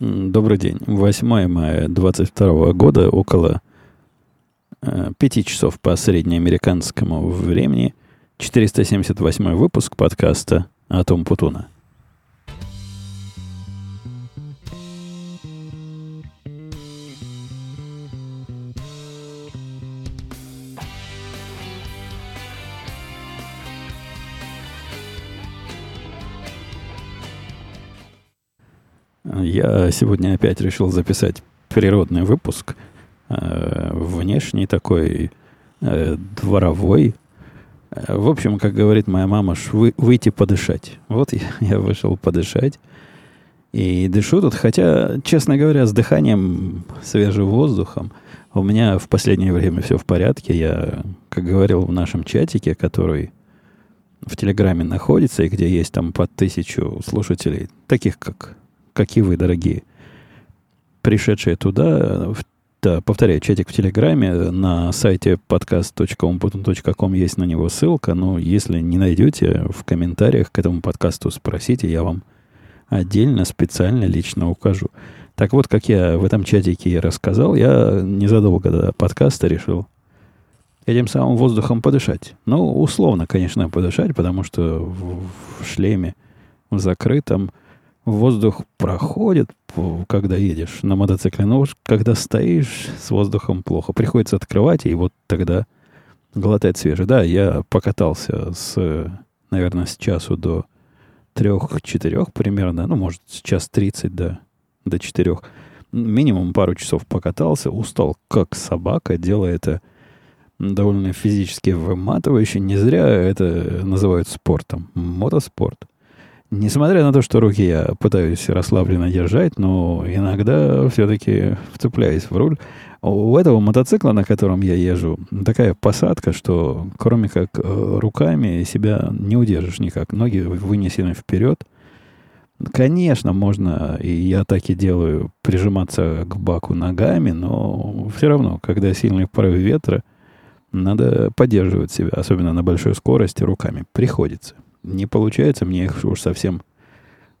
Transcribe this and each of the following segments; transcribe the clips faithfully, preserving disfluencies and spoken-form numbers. Добрый день. восьмое мая две тысячи двадцать второго года, около пяти часов по среднеамериканскому времени, четыреста семьдесят восьмой выпуск подкаста о Том Путуна. Я сегодня опять решил записать природный выпуск, внешний такой, дворовой. В общем, как говорит моя мама, выйти подышать. Вот я, я вышел подышать и дышу тут, хотя, честно говоря, с дыханием, свежим воздухом у меня в последнее время все в порядке. Я, как говорил в нашем чатике, который в Телеграме находится и где есть там под тысячу слушателей, таких как... Какие вы, дорогие, пришедшие туда, в, да, повторяю, чатик в Телеграме, на сайте подкаст точка умпутун точка ком есть на него ссылка, но если не найдете, в комментариях к этому подкасту спросите, я вам отдельно, специально, лично укажу. Так вот, как я в этом чатике и рассказал, я незадолго до подкаста решил этим самым воздухом подышать. Ну, условно, конечно, подышать, потому что в, в шлеме, в закрытом, воздух проходит, когда едешь на мотоцикле, но уж когда стоишь, с воздухом плохо. Приходится открывать, и вот тогда глотать свежий. Да, я покатался с, наверное, с часу до трех-четырех примерно, ну, может, с час тридцать до, до четырех. Минимум пару часов покатался, устал, как собака, дело это довольно физически выматывающе. Не зря это называют спортом. Мотоспорт. Несмотря на то, что руки я пытаюсь расслабленно держать, но иногда все-таки вцепляюсь в руль. У этого мотоцикла, на котором я езжу, такая посадка, что кроме как руками себя не удержишь никак. Ноги вынесены вперед. Конечно, можно, и я так и делаю, прижиматься к баку ногами, но все равно, когда сильный порыв ветра, надо поддерживать себя, особенно на большой скорости, руками. Приходится. Не получается мне их уж совсем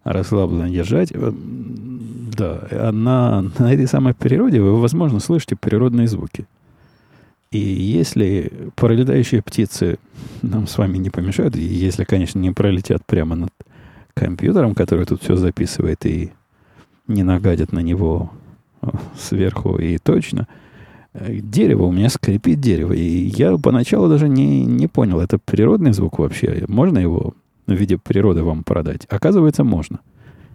расслабленно держать. Да, а на, на этой самой природе вы, возможно, слышите природные звуки. И если пролетающие птицы нам с вами не помешают, если, конечно, не пролетят прямо над компьютером, который тут все записывает, и не нагадят на него сверху и точно... Дерево, у меня скрипит дерево. И я поначалу даже не, не понял, это природный звук вообще? Можно его в виде природы вам продать? Оказывается, можно.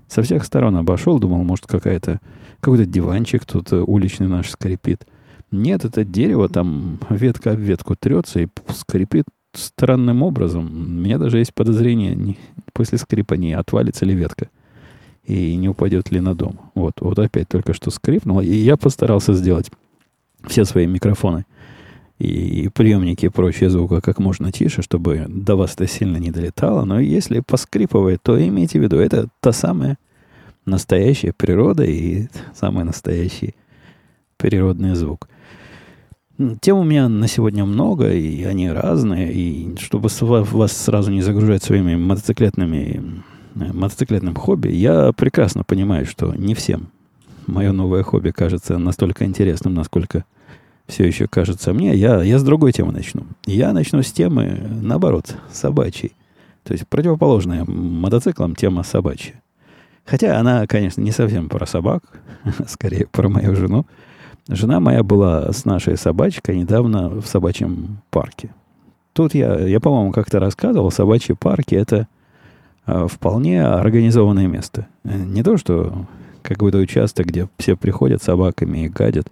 Со всех сторон обошел, думал, может, какая-то, какой-то диванчик тут уличный наш скрипит. Нет, это дерево, там ветка об ветку трется и скрипит странным образом. У меня даже есть подозрение, не, после скрипа не отвалится ли ветка и не упадет ли на дом. Вот, вот опять только что скрипнуло, и я постарался сделать все свои микрофоны и приемники и прочие звука как можно тише, чтобы до вас это сильно не долетало. Но если поскрипывает, то имейте в виду, это та самая настоящая природа и самый настоящий природный звук. Тем у меня на сегодня много, и они разные. И чтобы вас сразу не загружать своими мотоциклетными, мотоциклетным хобби, я прекрасно понимаю, что не всем мое новое хобби кажется настолько интересным, насколько все еще кажется мне. Я, я с другой темы начну. Я начну с темы, наоборот, собачьей. То есть противоположная мотоциклам тема собачья. Хотя она, конечно, не совсем про собак, скорее про мою жену. Жена моя была с нашей собачкой недавно в собачьем парке. Тут я, я по-моему, как-то рассказывал, собачьи парки – это вполне организованное место. Не то, что... какой-то участок, где все приходят с собаками и гадят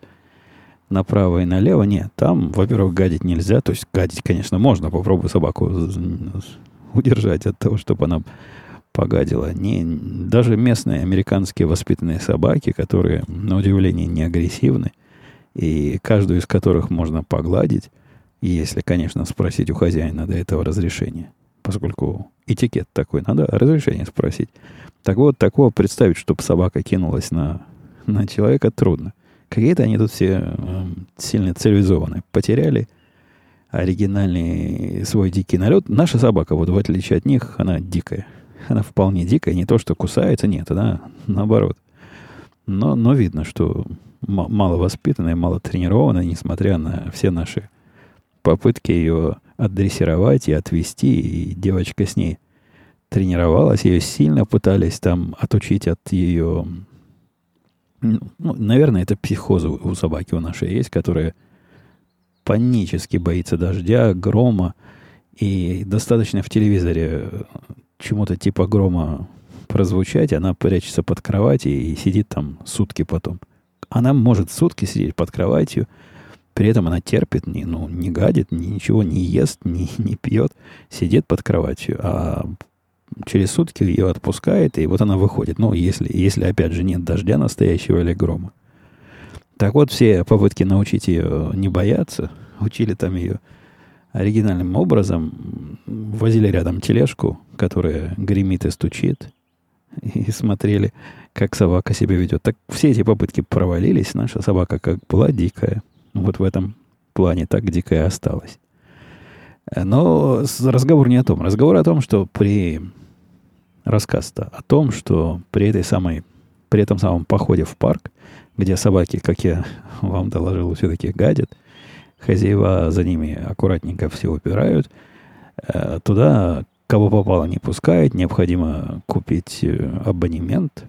направо и налево. Нет, там, во-первых, гадить нельзя. То есть гадить, конечно, можно. Попробуй собаку удержать от того, чтобы она погадила. Не, даже местные американские воспитанные собаки, которые, на удивление, не агрессивны, и каждую из которых можно погладить, если, конечно, спросить у хозяина до этого разрешения. Поскольку этикет такой, надо разрешение спросить. Так вот, такого представить, чтобы собака кинулась на, на человека, трудно. Какие-то они тут все э, сильно цивилизованные. Потеряли оригинальный свой дикий налет. Наша собака, вот в отличие от них, она дикая. Она вполне дикая. Не то, что кусается, нет, она наоборот. Но, но видно, что мало воспитанная, мало тренированная, несмотря на все наши попытки ее отдрессировать и отвести. И девочка с ней тренировалась, ее сильно пытались там отучить от ее... Ну, наверное, это психозы у собаки у нашей есть, которая панически боится дождя, грома. И достаточно в телевизоре чему-то типа грома прозвучать, она прячется под кровать и сидит там сутки потом. Она может сутки сидеть под кроватью, при этом она терпит, не, ну, не гадит, ничего не ест, не, не пьет, сидит под кроватью, а через сутки ее отпускает, и вот она выходит. Ну, если, если опять же, нет дождя настоящего или грома. Так вот, все попытки научить ее не бояться, учили там ее оригинальным образом, возили рядом тележку, которая гремит и стучит, и смотрели, как собака себя ведет. Так все эти попытки провалились. Наша собака как была дикая, вот в этом плане так дикая осталась. Но разговор не о том. Разговор о том, что при... Рассказ-то о том, что при этой самой... При этом самом походе в парк, где собаки, как я вам доложил, все-таки гадят, хозяева за ними аккуратненько все упирают, туда... Кого попало, не пускает, необходимо купить абонемент.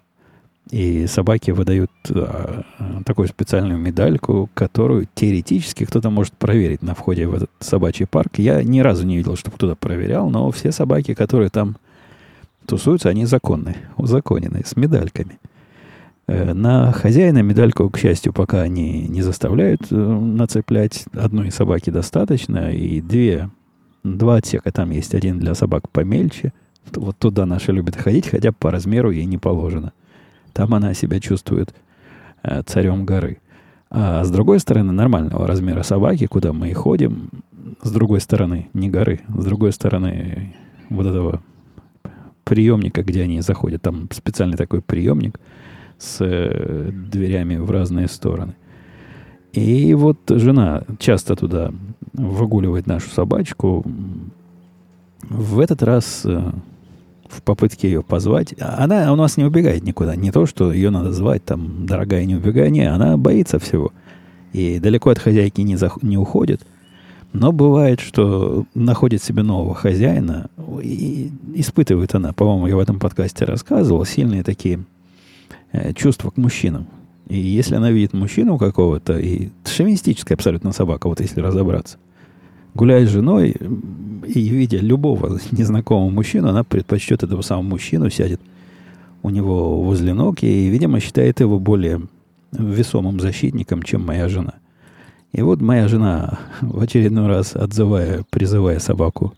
И собаки выдают а, такую специальную медальку, которую теоретически кто-то может проверить на входе в этот собачий парк. Я ни разу не видел, чтобы кто-то проверял, но все собаки, которые там тусуются, они законные, узаконенные, с медальками. На хозяина медальку, к счастью, пока они не заставляют нацеплять. Одной собаки достаточно, и две... Два отсека там есть. Один для собак помельче. Вот туда наша любит ходить, хотя по размеру ей не положено. Там она себя чувствует э, царем горы. А с другой стороны, нормального размера собаки, куда мы и ходим, с другой стороны, не горы, с другой стороны вот этого приемника, где они заходят. Там специальный такой приемник с э, дверями в разные стороны. И вот жена часто туда выгуливает нашу собачку. В этот раз в попытке ее позвать, она у нас не убегает никуда. Не то, что ее надо звать, там, дорогая, не убегай. Не, она боится всего. И далеко от хозяйки не, за, не уходит. Но бывает, что находит себе нового хозяина. И испытывает она, по-моему, я в этом подкасте рассказывал, сильные такие чувства к мужчинам. И если она видит мужчину какого-то, и шовинистическая абсолютно собака, вот если разобраться, гуляя с женой и видя любого незнакомого мужчину, она предпочтет этого самого мужчину, сядет у него возле ног и, видимо, считает его более весомым защитником, чем моя жена. И вот моя жена, в очередной раз отзывая, призывая собаку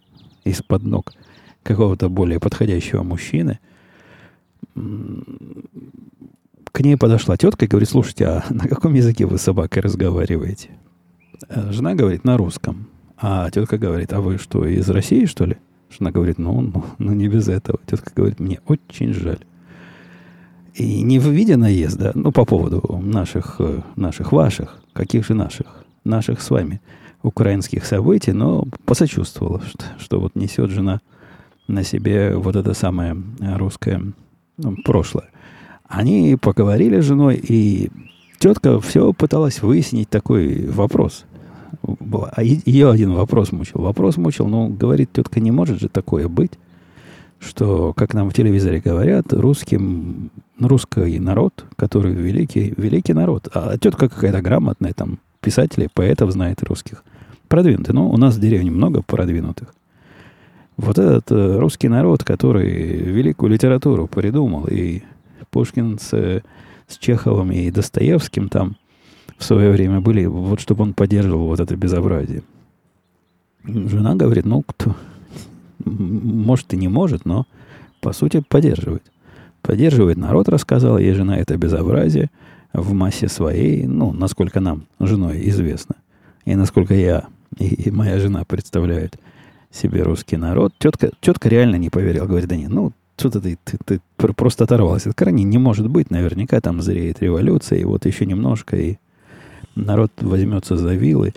из-под ног какого-то более подходящего мужчины, к ней подошла тетка и говорит: слушайте, а на каком языке вы с собакой разговариваете? Жена говорит: на русском. А тетка говорит: а вы что, из России, что ли? Жена говорит: ну, ну, ну не без этого. Тетка говорит: мне очень жаль. И не в виде наезда, ну, по поводу наших, наших, ваших, каких же наших, наших с вами украинских событий, но посочувствовала, что, что вот несет жена на себе вот это самое русское прошлое. Они поговорили с женой, и тетка все пыталась выяснить такой вопрос. Ее один вопрос мучил. Вопрос мучил, но говорит тетка: не может же такое быть, что, как нам в телевизоре говорят, русским, русский народ, который великий, великий народ. А тетка какая-то грамотная, там, писателей, поэтов знает русских. Продвинутый. Ну, у нас в деревне много продвинутых. Вот этот русский народ, который великую литературу придумал, и Пушкин с, с Чеховым и Достоевским там в свое время были, вот чтобы он поддерживал вот это безобразие. Жена говорит: ну, кто? Может и не может, но по сути поддерживает. Поддерживает народ, рассказала ей жена, это безобразие в массе своей, ну, насколько нам, женой, известно. И насколько я и моя жена представляют себе русский народ. Тетка, тетка реально не поверила. Говорит: да не, ну, что-то ты, ты, ты просто оторвалась от корней. Не может быть, наверняка там зреет революция, и вот еще немножко, и народ возьмется за вилы,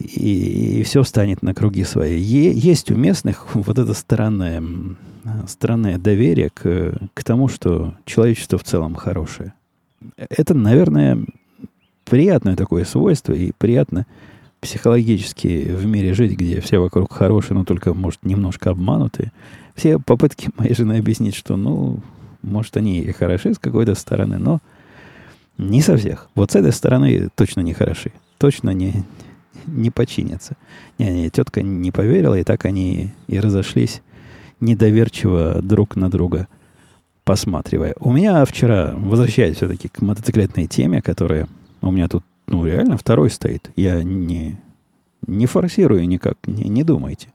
и, и все встанет на круги свои. Е, есть у местных вот это странное, странное доверие к, к тому, что человечество в целом хорошее. это, наверное, приятное такое свойство, и приятно психологически в мире жить, где все вокруг хорошие, но только, может, немножко обманутые. Все попытки моей жены объяснить, что, ну, может, они и хороши с какой-то стороны, но не со всех. Вот с этой стороны точно не хороши, точно не, не починятся. Не, не, тетка не поверила, и так они и разошлись, недоверчиво друг на друга посматривая. У меня вчера, возвращаясь все-таки к мотоциклетной теме, которая у меня тут, ну, реально второй стоит. Я не, не форсирую никак, не, не думайте.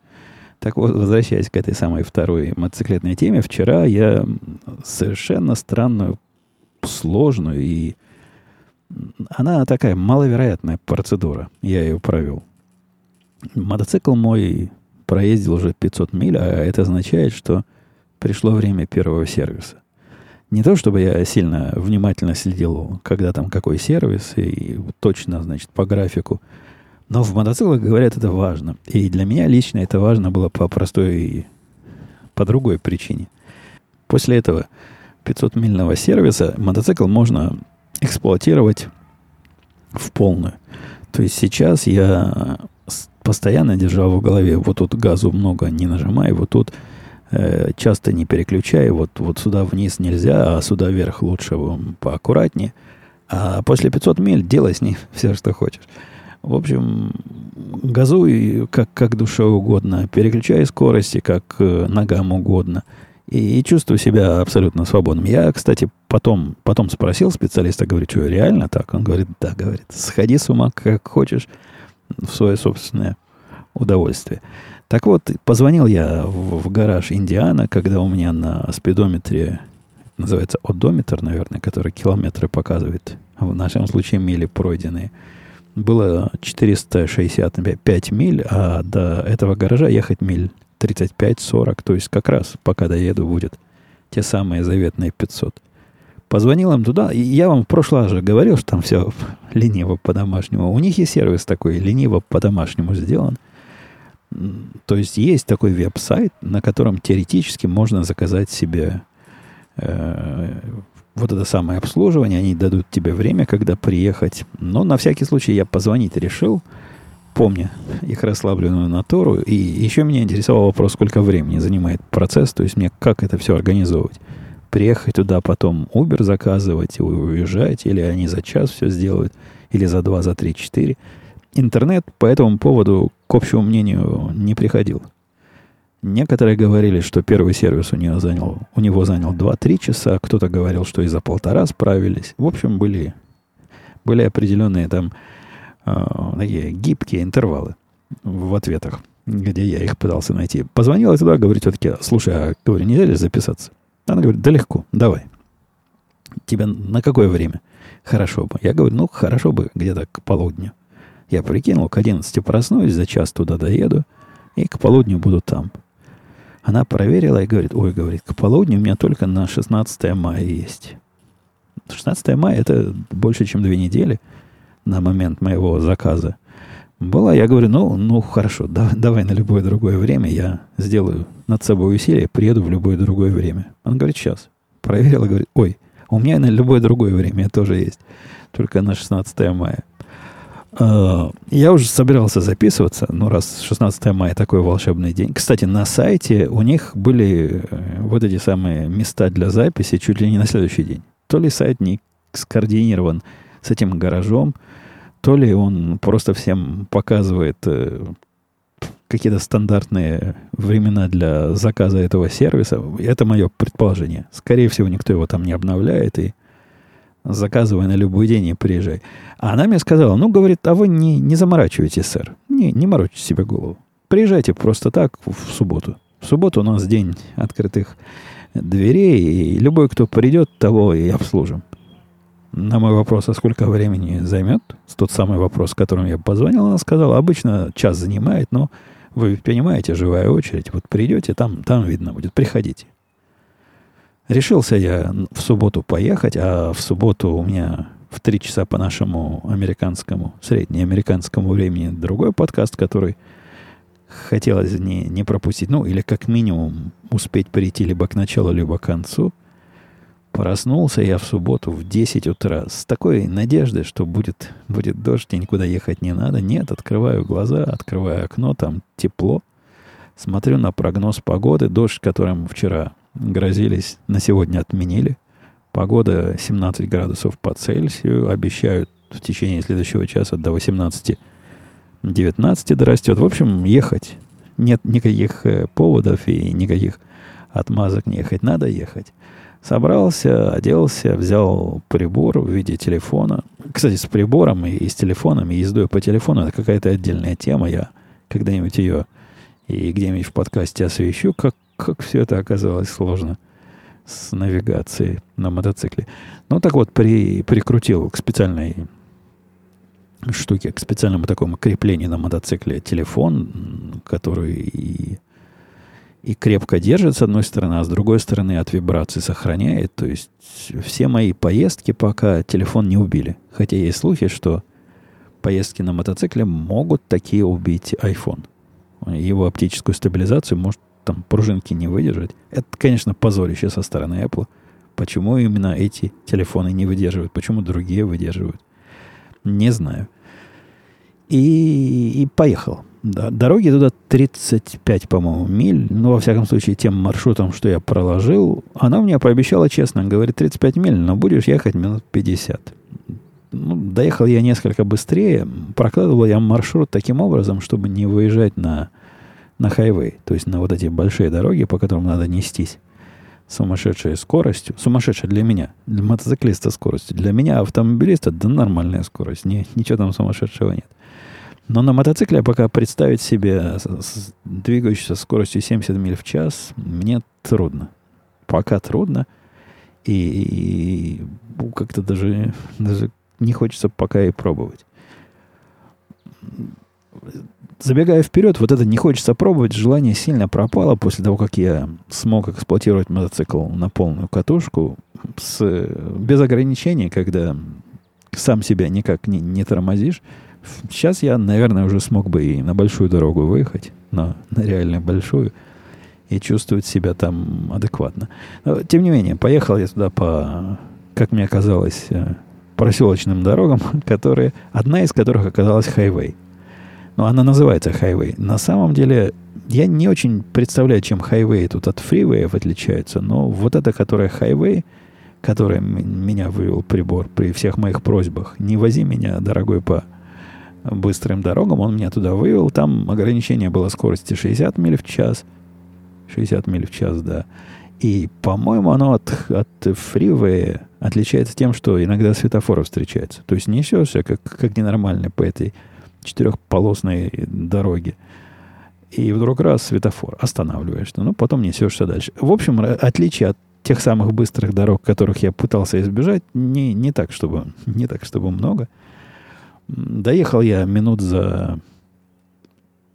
Так вот, возвращаясь к этой самой второй мотоциклетной теме, вчера я совершенно странную, сложную, и она такая маловероятная процедура. Я ее провел. Мотоцикл мой проездил уже пятьсот миль, а это означает, что пришло время первого сервиса. Не то, чтобы я сильно внимательно следил, когда там какой сервис, и точно, значит, по графику. Но в мотоциклах, говорят, это важно. И для меня лично это важно было по простой, по другой причине. После этого пятисотмильного сервиса мотоцикл можно эксплуатировать в полную. То есть сейчас я постоянно держал в голове, вот тут газу много не нажимай, вот тут часто не переключай, вот, вот сюда вниз нельзя, а сюда вверх лучше поаккуратнее. А после пятисот миль делай с ней все, что хочешь. В общем, газуй как, как душе угодно, переключай скорости как ногам угодно. И, и чувствую себя абсолютно свободным. Я, кстати, потом, потом спросил специалиста, говорю, что реально так? Он говорит, да, говорит, сходи с ума как хочешь в свое собственное удовольствие. Так вот, позвонил я в, в гараж Индиана, когда у меня на спидометре, называется одометр, наверное, который километры показывает, в нашем случае мили пройденные, было четыреста шестьдесят пять миль, а до этого гаража ехать миль тридцать пять сорок, то есть как раз пока доеду будет те самые заветные пятьсот. Позвонил им туда, и я вам в прошлый раз же говорил, что там все лениво по-домашнему. У них и сервис такой лениво по-домашнему сделан. То есть есть такой веб-сайт, на котором теоретически можно заказать себе э, вот это самое обслуживание. Они дадут тебе время, когда приехать. Но на всякий случай я позвонить решил, помня их расслабленную натуру. И еще меня интересовал вопрос, сколько времени занимает процесс. То есть мне как это все организовывать. Приехать туда, потом Uber заказывать, уезжать. Или они за час все сделают. Или за два, за три, четыре. Интернет по этому поводу к общему мнению не приходил. Некоторые говорили, что первый сервис у него занял, у него занял два-три часа. Кто-то говорил, что и за полтора справились. В общем, были, были определенные там э, такие гибкие интервалы в ответах, где я их пытался найти. Позвонил я туда, говорю, тетке, слушай, а говорю, нельзя ли записаться? Она говорит, да легко, давай. Тебе на какое время? Хорошо бы. Я говорю, ну, хорошо бы где-то к полудню. Я прикинул, к одиннадцати проснусь, за час туда доеду, и к полудню буду там. Она проверила и говорит, ой, говорит, к полудню у меня только на шестнадцатое мая есть. шестнадцатое мая это больше, чем две недели на момент моего заказа была. Я говорю, ну, ну хорошо, да, давай на любое другое время, я сделаю над собой усилие, приеду в любое другое время. Она говорит, сейчас. Проверила, говорит, ой, у меня на любое другое время тоже есть, только на шестнадцатое мая. Я уже собирался записываться, но раз шестнадцатое мая такой волшебный день. Кстати, на сайте у них были вот эти самые места для записи чуть ли не на следующий день. То ли сайт не скоординирован с этим гаражом, то ли он просто всем показывает какие-то стандартные времена для заказа этого сервиса. Это мое предположение. Скорее всего, никто его там не обновляет, и заказывай на любой день и приезжай. А она мне сказала, ну, говорит, а вы не, не заморачивайтесь, сэр. Не, не морочите себе голову. Приезжайте просто так в субботу. В субботу у нас день открытых дверей, и любой, кто придет, того и обслужим. На мой вопрос, а сколько времени займет, тот самый вопрос, которым я позвонил, она сказала, обычно час занимает, но вы понимаете, живая очередь, вот придете, там, там видно будет, приходите. Решился я в субботу поехать, а в субботу у меня в три часа по нашему американскому, среднеамериканскому времени другой подкаст, который хотелось не, не пропустить, ну или как минимум успеть перейти либо к началу, либо к концу. Проснулся я в субботу в десять утра с такой надеждой, что будет, будет дождь, и никуда ехать не надо. Нет, открываю глаза, открываю окно, там тепло. Смотрю на прогноз погоды. Дождь, которым вчера грозились, на сегодня отменили. Погода семнадцать градусов по Цельсию. Обещают в течение следующего часа до восемнадцати-девятнадцати дорастет. В общем, ехать. Нет никаких поводов и никаких отмазок не ехать. Надо ехать. Собрался, оделся, взял прибор в виде телефона. Кстати, с прибором и, и с телефоном, и ездой по телефону — это какая-то отдельная тема. Я когда-нибудь ее и где-нибудь в подкасте освещу, как, как все это оказалось сложно с навигацией на мотоцикле. Ну, так вот, при, прикрутил к специальной штуке, к специальному такому креплению на мотоцикле телефон, который... И, И крепко держит, с одной стороны, а с другой стороны от вибраций сохраняет. То есть все мои поездки пока телефон не убили. Хотя есть слухи, что поездки на мотоцикле могут такие убить iPhone. Его оптическую стабилизацию может там пружинки не выдержать. Это, конечно, позорище со стороны Apple. Почему именно эти телефоны не выдерживают? Почему другие выдерживают? Не знаю. И, и поехал. Да, дороги туда тридцать пять, по-моему, миль. Ну, во всяком случае, тем маршрутом, что я проложил. Она мне пообещала честно. Говорит, тридцать пять миль, но будешь ехать минут пятьдесят. Ну, доехал я несколько быстрее. Прокладывал я маршрут таким образом, чтобы не выезжать на, на хайвей. То есть на вот эти большие дороги, по которым надо нестись сумасшедшей скоростью. Сумасшедшая для меня. Для мотоциклиста скоростью. Для меня, автомобилиста, да нормальная скорость. Не, ничего там сумасшедшего нет. Но на мотоцикле пока представить себе двигающуюся скоростью семьдесят миль в час мне трудно. Пока трудно. И, и как-то даже, даже не хочется пока и пробовать. Забегая вперед, вот это «не хочется пробовать» желание сильно пропало после того, как я смог эксплуатировать мотоцикл на полную катушку с, без ограничений, когда сам себя никак не, не тормозишь. Сейчас я, наверное, уже смог бы и на большую дорогу выехать, на, на реально большую, и чувствовать себя там адекватно. Но, тем не менее, поехал я туда по, как мне казалось, проселочным дорогам, которые, одна из которых оказалась хайвей. Но она называется хайвей. На самом деле, я не очень представляю, чем хайвей тут от фривеев отличается, но вот эта, которая хайвей, которая меня вывел прибор при всех моих просьбах, не вози меня, дорогой, по быстрым дорогам, он меня туда вывел. Там ограничение было скорости шестьдесят миль в час. шестьдесят миль в час, да. И, по-моему, оно от, от фривея отличается тем, что иногда светофоры встречаются. То есть несешься как, как ненормально по этой четырехполосной дороге. И вдруг раз — светофор. Останавливаешься. Ну, потом несешься дальше. В общем, отличие от тех самых быстрых дорог, которых я пытался избежать, не, не так, чтобы, не так, чтобы много. Доехал я минут за,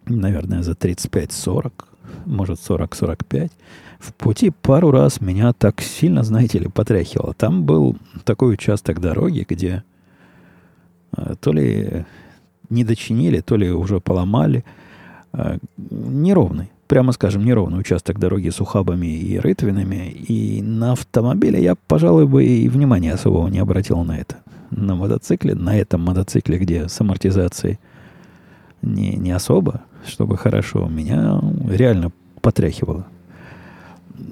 наверное, за тридцать пять сорок, может, сорок сорок пять. В пути пару раз меня так сильно, знаете ли, потряхивало. Там был такой участок дороги, где то ли не дочинили, то ли уже поломали. Неровный, прямо скажем, неровный участок дороги с ухабами и рытвинами. И на автомобиле я, пожалуй, бы и внимания особого не обратил на это. На мотоцикле, на этом мотоцикле, где с амортизацией не, не особо, чтобы хорошо, меня реально потряхивало.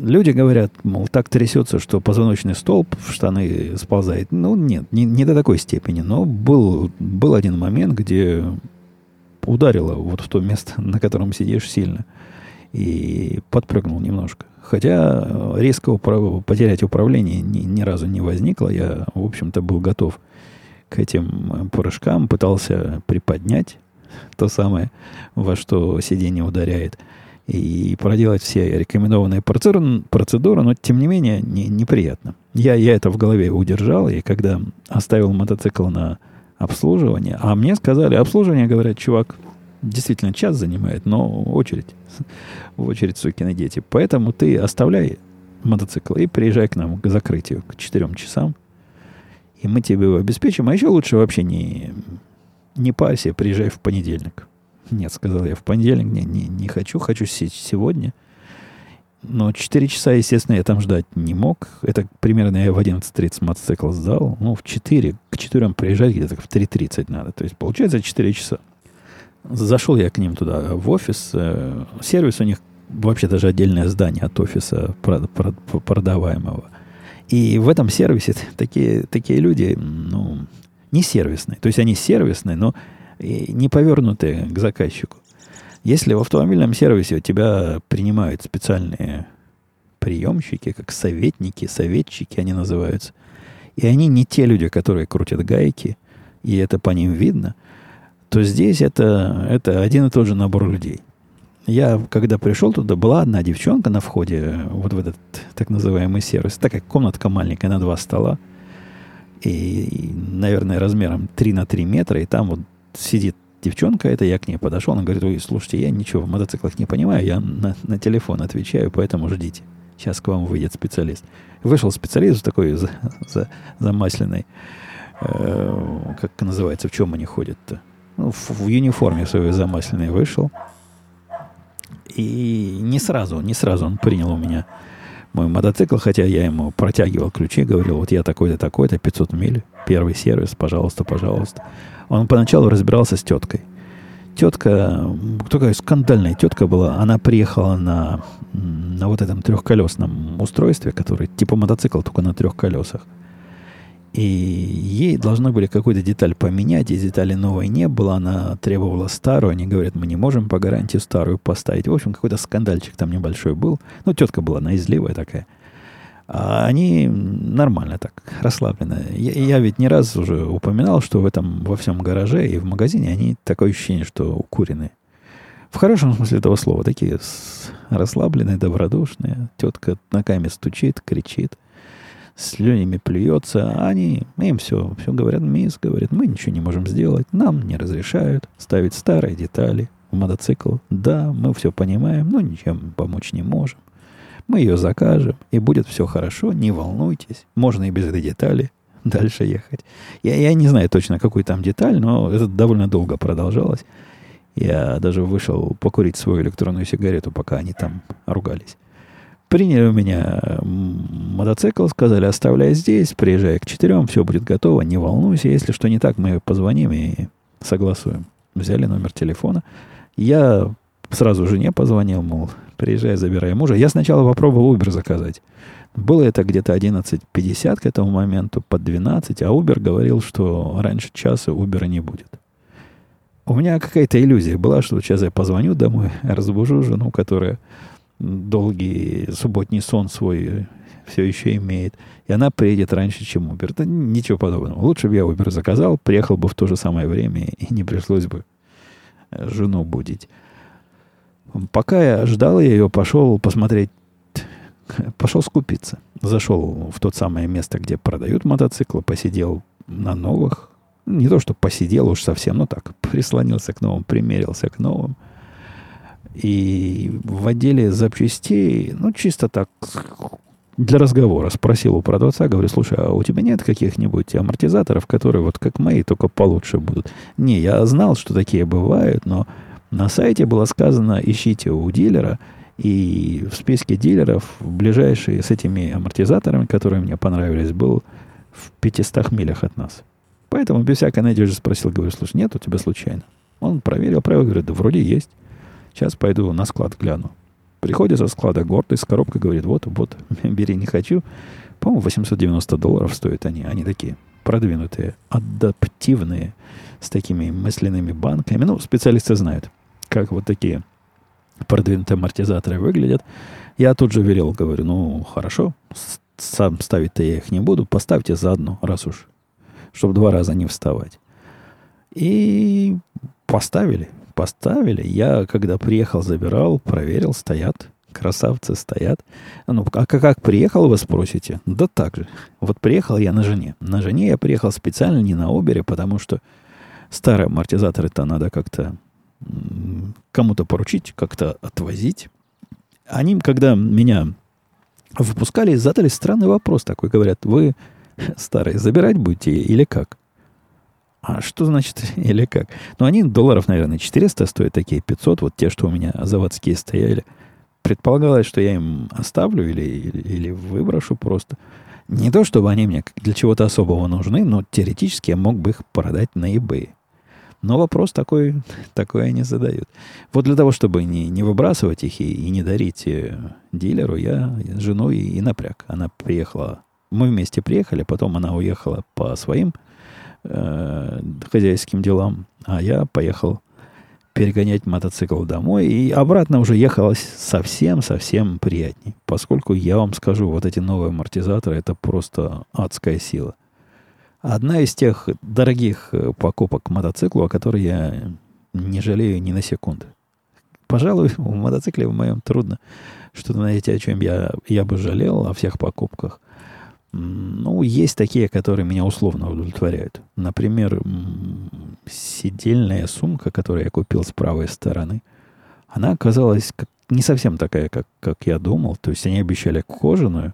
Люди говорят, мол, так трясется, что позвоночный столб в штаны сползает. Ну, нет, не, не до такой степени. Но был, был один момент, где ударило вот в то место, на котором сидишь, сильно. И подпрыгнул немножко. Хотя риска управ... потерять управление ни, ни разу не возникло. Я, в общем-то, был готов к этим прыжкам. Пытался приподнять то самое, во что сиденье ударяет. И проделать все рекомендованные процедуры, процедуры, но, тем не менее, не, неприятно. Я, я это в голове удержал. И когда оставил мотоцикл на обслуживание, а мне сказали, обслуживание, говорят, чувак, действительно, час занимает, но очередь. В очередь, сукины дети. Поэтому ты оставляй мотоцикл и приезжай к нам к закрытию, к четырем часам. И мы тебе его обеспечим. А еще лучше вообще не, не парься, приезжай в понедельник. Нет, сказал я, в понедельник не, не, не хочу. Хочу сегодня. Но четыре часа, естественно, я там ждать не мог. Это примерно я в одиннадцать тридцать мотоцикл сдал. Ну, в четыре, к четырем приезжать где-то в три тридцать надо. То есть, получается, четыре часа. Зашел я к ним туда, в офис. Сервис у них вообще даже отдельное здание от офиса продаваемого. И в этом сервисе такие, такие люди, ну, не сервисные. То есть, они сервисные, но не повернутые к заказчику. Если в автомобильном сервисе у тебя принимают специальные приемщики, как советники, советчики они называются, и они не те люди, которые крутят гайки, и это по ним видно, то здесь это, это один и тот же набор людей. Я, когда пришел туда, была одна девчонка на входе вот в этот так называемый сервис, такая комнатка маленькая на два стола, и, наверное, размером три на три метра, и там вот сидит девчонка, это я к ней подошел, она говорит: ой, слушайте, я ничего в мотоциклах не понимаю, я на, на телефон отвечаю, поэтому ждите. Сейчас к вам выйдет специалист. Вышел специалист такой за, за, замасленный, э, как называется, в чем они ходят-то? Ну, в, в униформе своей замасленной вышел. И не сразу, не сразу он принял у меня мой мотоцикл, хотя я ему протягивал ключи, говорил: вот я такой-то, такой-то, пятьсот миль, первый сервис, пожалуйста, пожалуйста. Он поначалу разбирался с теткой. Тетка, такая скандальная тетка была, она приехала на, на вот этом трехколесном устройстве, которое типа мотоцикл, только на трех колесах. И ей должны были какую-то деталь поменять, и детали новой не было, она требовала старую, они говорят: мы не можем по гарантии старую поставить. В общем, какой-то скандальчик там небольшой был. Ну, тетка была наизливая такая. А они нормально так, расслабленно. Я, я ведь не раз уже упоминал, что в этом во всем гараже и в магазине они такое ощущение, что укуренные. В хорошем смысле этого слова. Такие расслабленные, добродушные. Тетка ногами стучит, кричит, слюнями плюется, а они, им все, все говорят: мисс, говорит, мы ничего не можем сделать, нам не разрешают ставить старые детали в мотоцикл. Да, мы все понимаем, но ничем помочь не можем. Мы ее закажем, и будет все хорошо, не волнуйтесь, можно и без этой детали дальше ехать. Я, я не знаю точно, какую там деталь, но это довольно долго продолжалось. Я даже вышел покурить свою электронную сигарету, пока они там ругались. Приняли у меня мотоцикл, сказали: оставляй здесь, приезжай к четырем, все будет готово, не волнуйся. Если что не так, мы позвоним и согласуем. Взяли номер телефона. Я сразу жене позвонил, мол, приезжай, забирай мужа. Я сначала попробовал Uber заказать. Было это где-то одиннадцать пятьдесят к этому моменту, под двенадцать, а Uber говорил, что раньше часа Uber не будет. У меня какая-то иллюзия была, что сейчас я позвоню домой, разбужу жену, которая долгий субботний сон свой все еще имеет, и она приедет раньше, чем Uber. Да ничего подобного. Лучше бы я Uber заказал, приехал бы в то же самое время, и не пришлось бы жену будить. Пока я ждал, я ее пошел посмотреть, пошел скупиться. Зашел в тот самое место, где продают мотоциклы, посидел на новых. Не то, что посидел уж совсем, но так, прислонился к новым, примерился к новым. И в отделе запчастей, ну, чисто так, для разговора спросил у продавца, говорю: слушай, а у тебя нет каких-нибудь амортизаторов, которые вот как мои, только получше будут? Не, я знал, что такие бывают, но на сайте было сказано: ищите у дилера, и в списке дилеров ближайшие с этими амортизаторами, которые мне понравились, был в пятистах милях от нас. Поэтому без всякой надежды спросил, говорю: слушай, нет у тебя случайно? Он проверил, проверил, говорит: да вроде есть. Сейчас пойду на склад гляну. Приходит со склада гордый с коробкой, говорит: вот, вот, бери, не хочу. По-моему, восемьсот девяносто долларов стоят они. Они такие продвинутые, адаптивные, с такими мысленными банками. Ну, специалисты знают, как вот такие продвинутые амортизаторы выглядят. Я тут же велел, говорю: ну, хорошо, сам ставить-то я их не буду. Поставьте заодно, раз уж, чтобы два раза не вставать. И поставили. Поставили. Я, когда приехал, забирал, проверил, стоят. Красавцы стоят. Ну, а как приехал, вы спросите? Да так же. Вот приехал я на жене. На жене я приехал специально, не на Uber, потому что старые амортизаторы-то надо как-то кому-то поручить, как-то отвозить. Они, когда меня выпускали, задали странный вопрос такой. Говорят: вы, старые, забирать будете или как? А что значит или как? Ну, они долларов, наверное, четыреста стоят, такие пятьсот. Вот те, что у меня заводские стояли. предполагалось, что я им оставлю или, или, или выброшу просто. Не то, чтобы они мне для чего-то особого нужны, но теоретически я мог бы их продать на eBay. Но вопрос такой, такой они задают. Вот для того, чтобы не, не выбрасывать их и, и не дарить дилеру, я жену и, и напряг. Она приехала, мы вместе приехали, потом она уехала по своим э, хозяйским делам, а я поехал перегонять мотоцикл домой, и обратно уже ехалось совсем-совсем приятней. Поскольку, я вам скажу, вот эти новые амортизаторы, это просто адская сила. Одна из тех дорогих покупок мотоциклу, о которой я не жалею ни на секунду. Пожалуй, в мотоцикле в моем трудно что-то найти, о чем я, я бы жалел, о всех покупках. Ну, есть такие, которые меня условно удовлетворяют. Например, сидельная сумка, которую я купил с правой стороны, она оказалась не совсем такая, как, как я думал. То есть они обещали кожаную,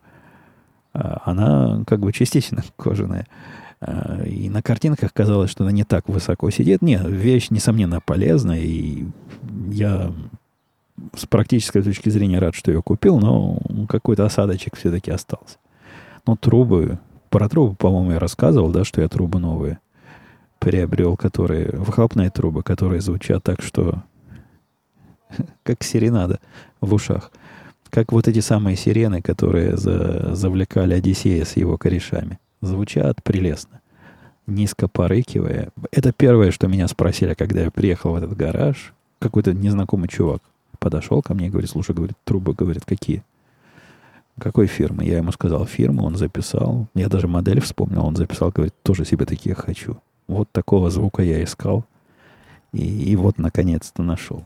а она как бы частично кожаная. И на картинках казалось, что она не так высоко сидит. Нет, вещь, несомненно, полезная. И я с практической точки зрения рад, что ее купил, но какой-то осадочек все-таки остался. Но трубы... Про трубы, по-моему, я рассказывал, да, что я трубы новые приобрел, которые... Выхлопные трубы, которые звучат так, что... Как серенада в ушах. Как вот эти самые сирены, которые за, завлекали Одиссея с его корешами. Звучат прелестно, низко порыкивая. Это первое, что меня спросили, когда я приехал в этот гараж. Какой-то незнакомый чувак подошел ко мне и говорит: слушай, говорит, трубы, говорит, какие? Какой фирмы? Я ему сказал фирму, он записал. Я даже модель вспомнил, он записал, говорит, тоже себе такие хочу. Вот такого звука я искал. И, и вот, наконец-то, нашел.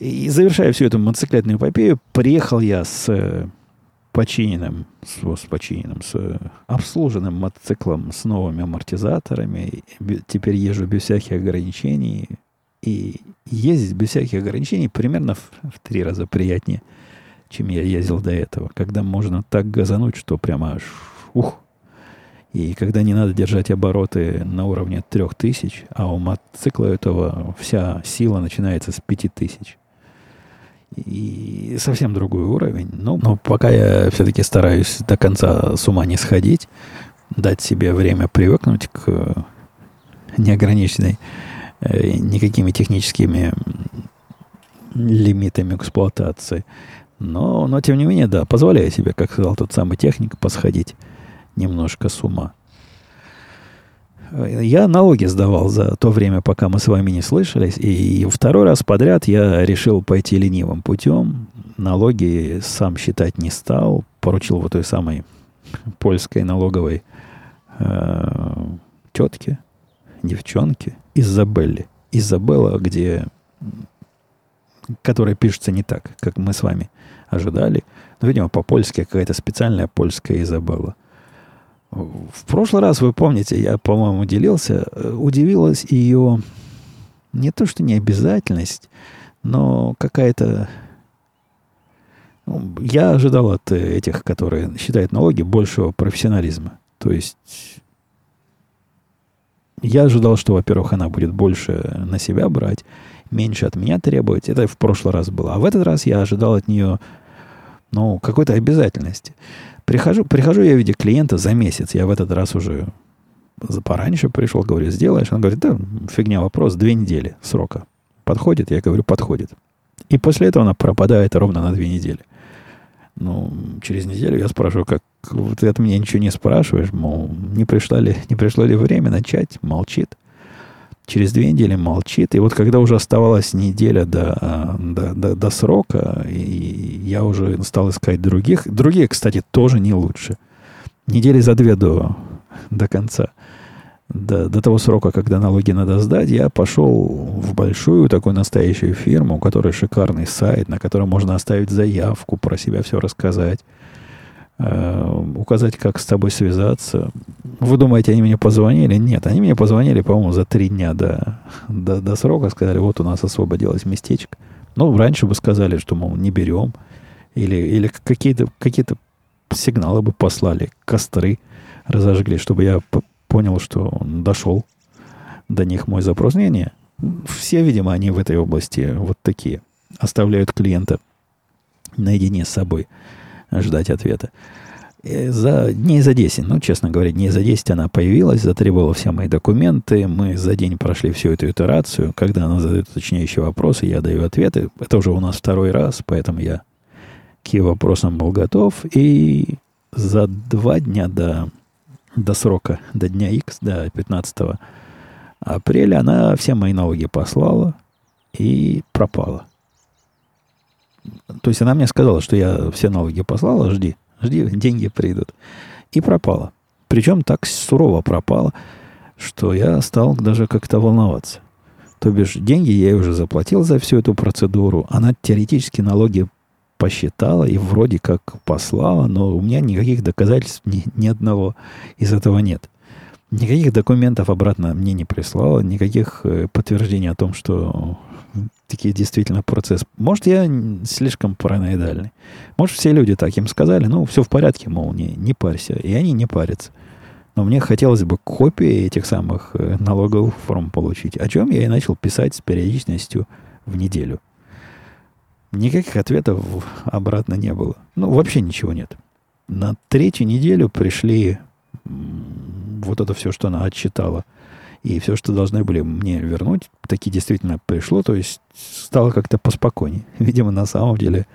И завершая всю эту мотоциклетную эпопею, приехал я с... починенным, с, с починенным, с обслуженным мотоциклом с новыми амортизаторами. Теперь езжу без всяких ограничений. И ездить без всяких ограничений примерно в, в три раза приятнее, чем я ездил до этого. Когда можно так газануть, что прямо аж ух. И когда не надо держать обороты на уровне трех тысяч, а у мотоцикла этого вся сила начинается с пяти тысяч. И совсем другой уровень. Но, но пока я все-таки стараюсь до конца с ума не сходить, дать себе время привыкнуть к неограниченной, никакими техническими лимитами эксплуатации. Но, но тем не менее, да, позволяю себе, как сказал тот самый техник, посходить немножко с ума. Я налоги сдавал за то время, пока мы с вами не слышались, и второй раз подряд я решил пойти ленивым путем. Налоги сам считать не стал, поручил вот той самой польской налоговой э, тетке, девчонке, Изабелле. Изабелла, где, которая пишется не так, как мы с вами ожидали. Но, видимо, по-польски какая-то специальная польская Изабелла. В прошлый раз, вы помните, я, по-моему, делился, удивилась ее не то, что необязательность, но какая-то... Я ожидал от этих, которые считают налоги, большего профессионализма. То есть я ожидал, что, во-первых, она будет больше на себя брать, меньше от меня требовать. Это в прошлый раз было. А в этот раз я ожидал от нее, ну, какой-то обязательности. Прихожу, прихожу я в виде клиента за месяц. Я в этот раз уже пораньше пришел, говорю, сделаешь? Он говорит, да, фигня, вопрос, две недели срока. Подходит? Я говорю, подходит. И после этого она пропадает ровно на две недели. Ну, через неделю я спрашиваю, как ты от меня ничего не спрашиваешь, мол, не пришло ли, не пришло ли время начать? Молчит. Через две недели молчит. И вот когда уже оставалась неделя до, до, до, до срока, и я уже стал искать других. Другие, кстати, тоже не лучше. Недели за две до, до конца, до, до того срока, когда налоги надо сдать, я пошел в большую такую настоящую фирму, у которой шикарный сайт, на котором можно оставить заявку, про себя все рассказать, указать, как с тобой связаться. Вы думаете, они мне позвонили? Нет, они мне позвонили, по-моему, за три дня до, до, до срока. Сказали, вот у нас освободилось местечко. Ну, раньше бы сказали, что, мол, не берем. Или, или какие-то, какие-то сигналы бы послали, костры разожгли, чтобы я понял, что дошел до них мой запрос. Не, не. Все, видимо, они в этой области вот такие. Оставляют клиента наедине с собой ждать ответа. За, дней за десять, ну, честно говоря, дней за десять она появилась, затребовала все мои документы, мы за день прошли всю эту итерацию, когда она задает уточняющие вопросы, я даю ответы, это уже у нас второй раз, поэтому я к ее вопросам был готов, и за два дня до, до срока, до дня X, до пятнадцатого апреля, она все мои налоги послала и пропала. То есть она мне сказала, что я все налоги послала, жди. Жди, деньги придут. И пропала. Причем так сурово пропала, что я стал даже как-то волноваться. То бишь, деньги я уже заплатил за всю эту процедуру. Она теоретически налоги посчитала и вроде как послала, но у меня никаких доказательств ни, ни одного из этого нет. Никаких документов обратно мне не прислала, никаких подтверждений о том, что... Такие действительно процесс. Может, я слишком параноидальный. Может, все люди так им сказали, ну, все в порядке, мол, не, не парься. И они не парятся. Но мне хотелось бы копии этих самых налоговых форм получить, о чем я и начал писать с периодичностью в неделю. Никаких ответов обратно не было. Ну, вообще ничего нет. На третью неделю пришли вот это все, что она отчитала. И все, что должны были мне вернуть, таки действительно пришло. То есть стало как-то поспокойнее. Видимо, на самом деле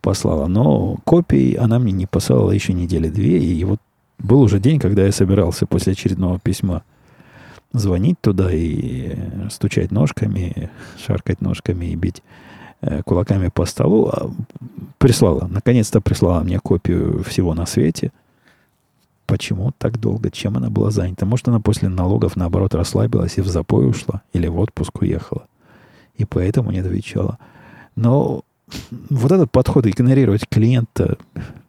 послала. Но копии она мне не послала еще недели две. И вот был уже день, когда я собирался после очередного письма звонить туда и стучать ножками, шаркать ножками и бить кулаками по столу. А прислала. Наконец-то прислала мне копию всего на свете. Почему так долго? Чем она была занята? Может, она после налогов, наоборот, расслабилась и в запой ушла? Или в отпуск уехала? И поэтому не отвечала. Но вот этот подход игнорировать клиента...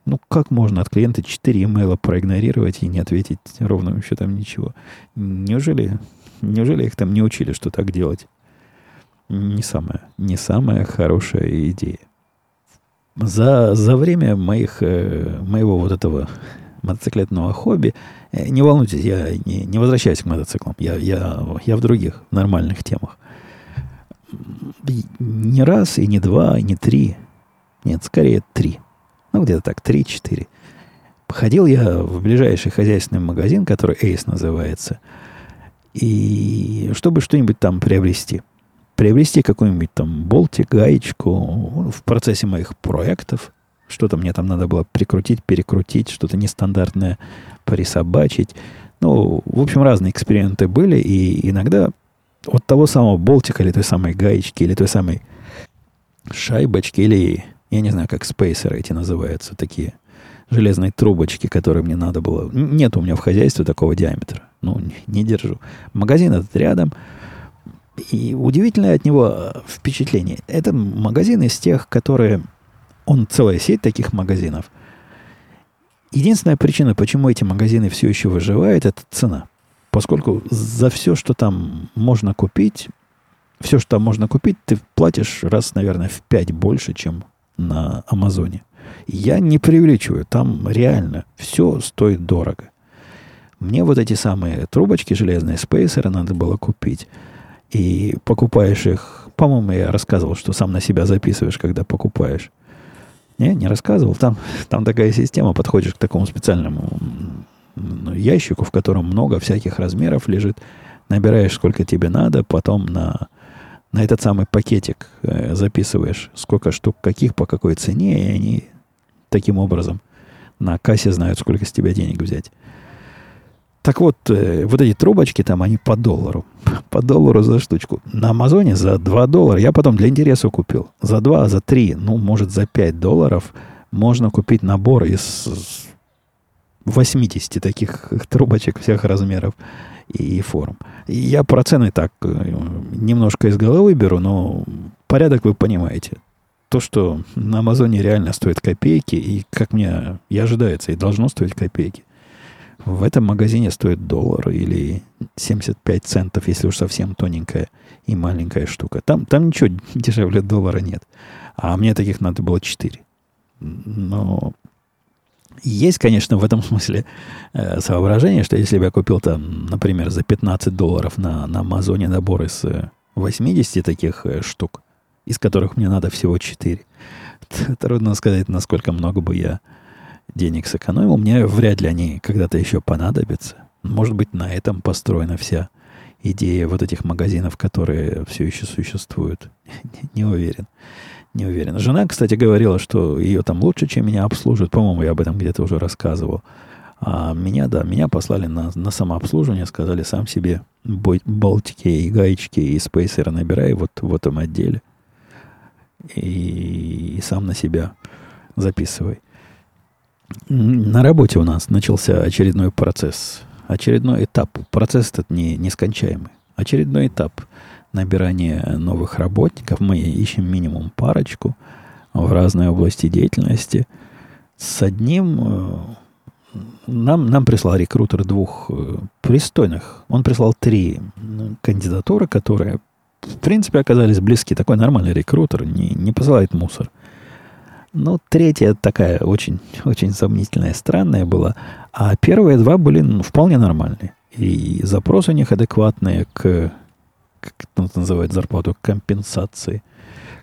Ну, как можно от клиента четыре имейла проигнорировать и не ответить ровным счетом ничего? Неужели, неужели их там не учили, что так делать? Не самая, не самая хорошая идея. За, за время моих, моего вот этого... мотоциклетного хобби. Не волнуйтесь, я не, не возвращаюсь к мотоциклам. Я, я, я в других нормальных темах. Не раз, и не два, и не три. Нет, скорее три. Ну, где-то так, три-четыре. Ходил я в ближайший хозяйственный магазин, который Ace называется, и чтобы что-нибудь там приобрести. Приобрести какой-нибудь там болтик, гаечку в процессе моих проектов. Что-то мне там надо было прикрутить, перекрутить, что-то нестандартное присобачить. Ну, в общем, разные эксперименты были, и иногда от того самого болтика, или той самой гаечки, или той самой шайбочки, или, я не знаю, как спейсеры эти называются, такие железные трубочки, которые мне надо было... Нет у меня в хозяйстве такого диаметра. Ну, не, не держу. Магазин этот рядом... И удивительное от него впечатление. Это магазин из тех, которые... Он целая сеть таких магазинов. Единственная причина, почему эти магазины все еще выживают, это цена. Поскольку за все, что там можно купить, все, что там можно купить, ты платишь раз, наверное, в пять больше, чем на Амазоне. Я не преувеличиваю. Там реально все стоит дорого. Мне вот эти самые трубочки железные, спейсеры, надо было купить. И покупаешь их... По-моему, я рассказывал, что сам на себя записываешь, когда покупаешь. Не, не рассказывал. Там, там такая система. Подходишь к такому специальному ящику, в котором много всяких размеров лежит. Набираешь, сколько тебе надо. Потом на, на этот самый пакетик записываешь, сколько штук, каких, по какой цене. И они таким образом на кассе знают, сколько с тебя денег взять. Так вот, вот эти трубочки там, они по доллару. По доллару за штучку. На Амазоне за два доллара. Я потом для интереса купил. За два, за три, ну, может, за пять долларов можно купить набор из восемьдесят таких трубочек всех размеров и форм. Я про цены так немножко из головы беру, но порядок вы понимаете. То, что на Амазоне реально стоит копейки, и, как мне и ожидается, и должно стоить копейки, в этом магазине стоит доллар или семьдесят пять центов, если уж совсем тоненькая и маленькая штука. Там, там ничего дешевле доллара нет. А мне таких надо было четыре. Но есть, конечно, в этом смысле э, соображение, что если бы я купил там, например, за пятнадцать долларов на, на Амазоне набор из восемьдесят таких э, штук, из которых мне надо всего четыре, трудно сказать, насколько много бы я денег сэкономил. Мне вряд ли они когда-то еще понадобятся. Может быть, на этом построена вся идея вот этих магазинов, которые все еще существуют. Не уверен. Не уверен. Жена, кстати, говорила, что ее там лучше, чем меня обслуживают. По-моему, я об этом где-то уже рассказывал. А меня, да, меня послали на, на самообслуживание, сказали, сам себе болтики и гаечки и спейсеры набирай вот в этом отделе. И, и сам на себя записывай. На работе у нас начался очередной процесс. Очередной этап. Процесс этот не, нескончаемый. Очередной этап набирания новых работников. Мы ищем минимум парочку в разной области деятельности. С одним нам, нам прислал рекрутер двух пристойных. Он прислал три кандидатуры, которые, в принципе, оказались близки. Такой нормальный рекрутер, не, не посылает мусор. Ну, третья такая очень, очень сомнительная, странная была. А первые два были, ну, вполне нормальные. И запросы у них адекватные к, как это называют, зарплату, к компенсации.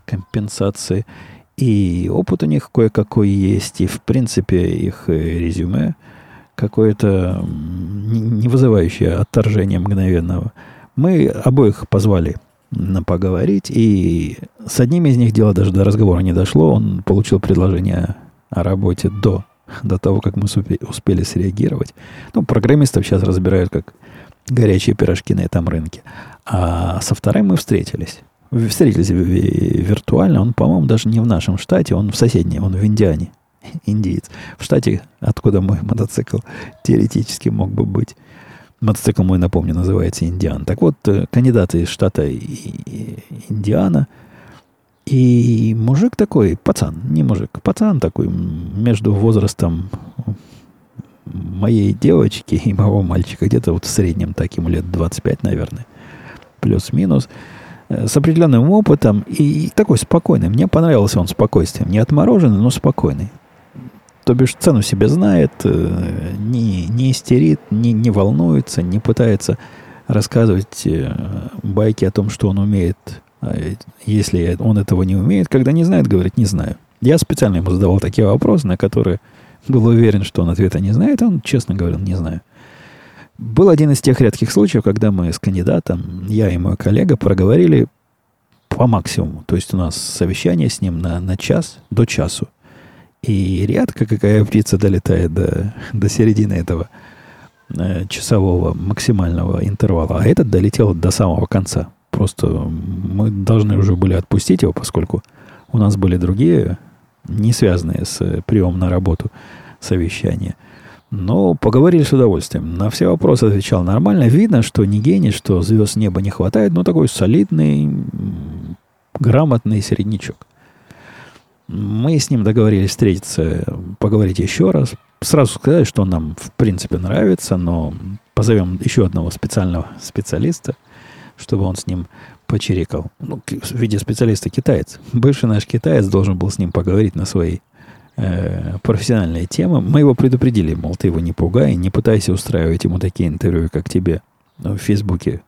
компенсации. И опыт у них кое-какой есть. И, в принципе, их резюме какое-то не вызывающее отторжение мгновенного. Мы обоих позвали поговорить, и с одним из них дело даже до разговора не дошло. Он получил предложение о работе до, до того, как мы успели среагировать. Ну, программистов сейчас разбирают как горячие пирожки на этом рынке. А со вторым мы встретились. Встретились виртуально. Он, по-моему, даже не в нашем штате, он в соседнем, он в Индиане. Индиец. В штате, откуда мой мотоцикл теоретически мог бы быть. Мотоцикл мой, напомню, называется «Индиан». Так вот, кандидат из штата Индиана. И мужик такой, пацан, не мужик, пацан такой, между возрастом моей девочки и моего мальчика, где-то вот в среднем, так ему лет двадцать пять, наверное, плюс-минус, с определенным опытом и такой спокойный. Мне понравился он спокойствием. Не отмороженный, но спокойный. То бишь, цену себе знает, не, не истерит, не, не волнуется, не пытается рассказывать байки о том, что он умеет. Если он этого не умеет, когда не знает, говорит, не знаю. Я специально ему задавал такие вопросы, на которые был уверен, что он ответа не знает, а он честно говорил, не знаю. Был один из тех редких случаев, когда мы с кандидатом, я и мой коллега, проговорили по максимуму. То есть у нас совещание с ним на, на час, до часу. И редко какая птица долетает до, до середины этого э, часового максимального интервала. А этот долетел до самого конца. Просто мы должны уже были отпустить его, поскольку у нас были другие, не связанные с приемом на работу, совещания. Но поговорили с удовольствием. На все вопросы отвечал нормально. Видно, что не гений, что звезд неба не хватает, но такой солидный, грамотный середнячок. Мы с ним договорились встретиться, поговорить еще раз. Сразу сказать, что он нам, в принципе, нравится, но позовем еще одного специального специалиста, чтобы он с ним почирикал. Ну, в виде специалиста китаец. Бывший наш китаец должен был с ним поговорить на свои э, профессиональные темы. Мы его предупредили, мол, ты его не пугай, не пытайся устраивать ему такие интервью, как тебе в Фейсбуке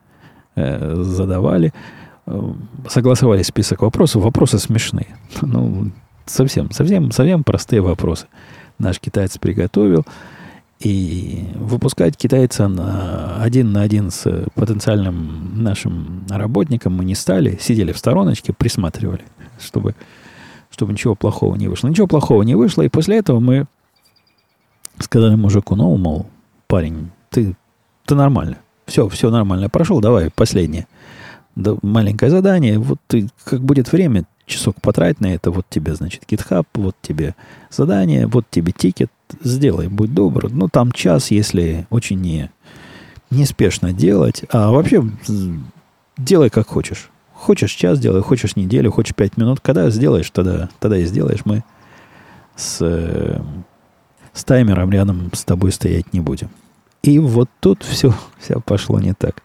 э, задавали. Согласовали список вопросов. Вопросы смешные. Ну, Совсем, совсем, совсем простые вопросы. Наш китаец приготовил. И выпускать китайца на один на один с потенциальным нашим работником мы не стали. Сидели в стороночке, присматривали, чтобы, чтобы ничего плохого не вышло. Ничего плохого не вышло. И после этого мы сказали мужику, ну, мол, парень, ты, ты нормально. Все, все нормально. Прошел, давай, последнее. Да, маленькое задание. Вот ты, как будет время, часок потрать на это, вот тебе, значит, GitHub, вот тебе задание, вот тебе тикет, сделай, будь добр. Ну, там час, если очень не, неспешно делать. А вообще, делай как хочешь. Хочешь час делай, хочешь неделю, хочешь пять минут. Когда сделаешь, тогда, тогда и сделаешь. Мы с, с таймером рядом с тобой стоять не будем. И вот тут все, все пошло не так.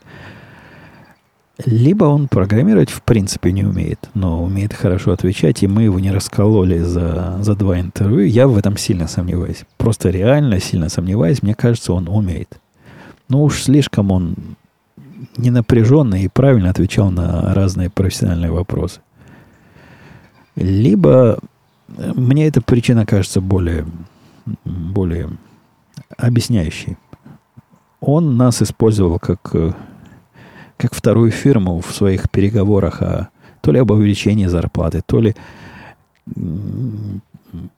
Либо он программировать в принципе не умеет, но умеет хорошо отвечать, и мы его не раскололи за, за два интервью. Я в этом сильно сомневаюсь. Просто реально сильно сомневаюсь. Мне кажется, он умеет. Но уж слишком он ненапряженно и правильно отвечал на разные профессиональные вопросы. Либо Мне эта причина кажется более, более объясняющей. Он нас использовал как, как вторую фирму в своих переговорах о, то ли об увеличении зарплаты, то ли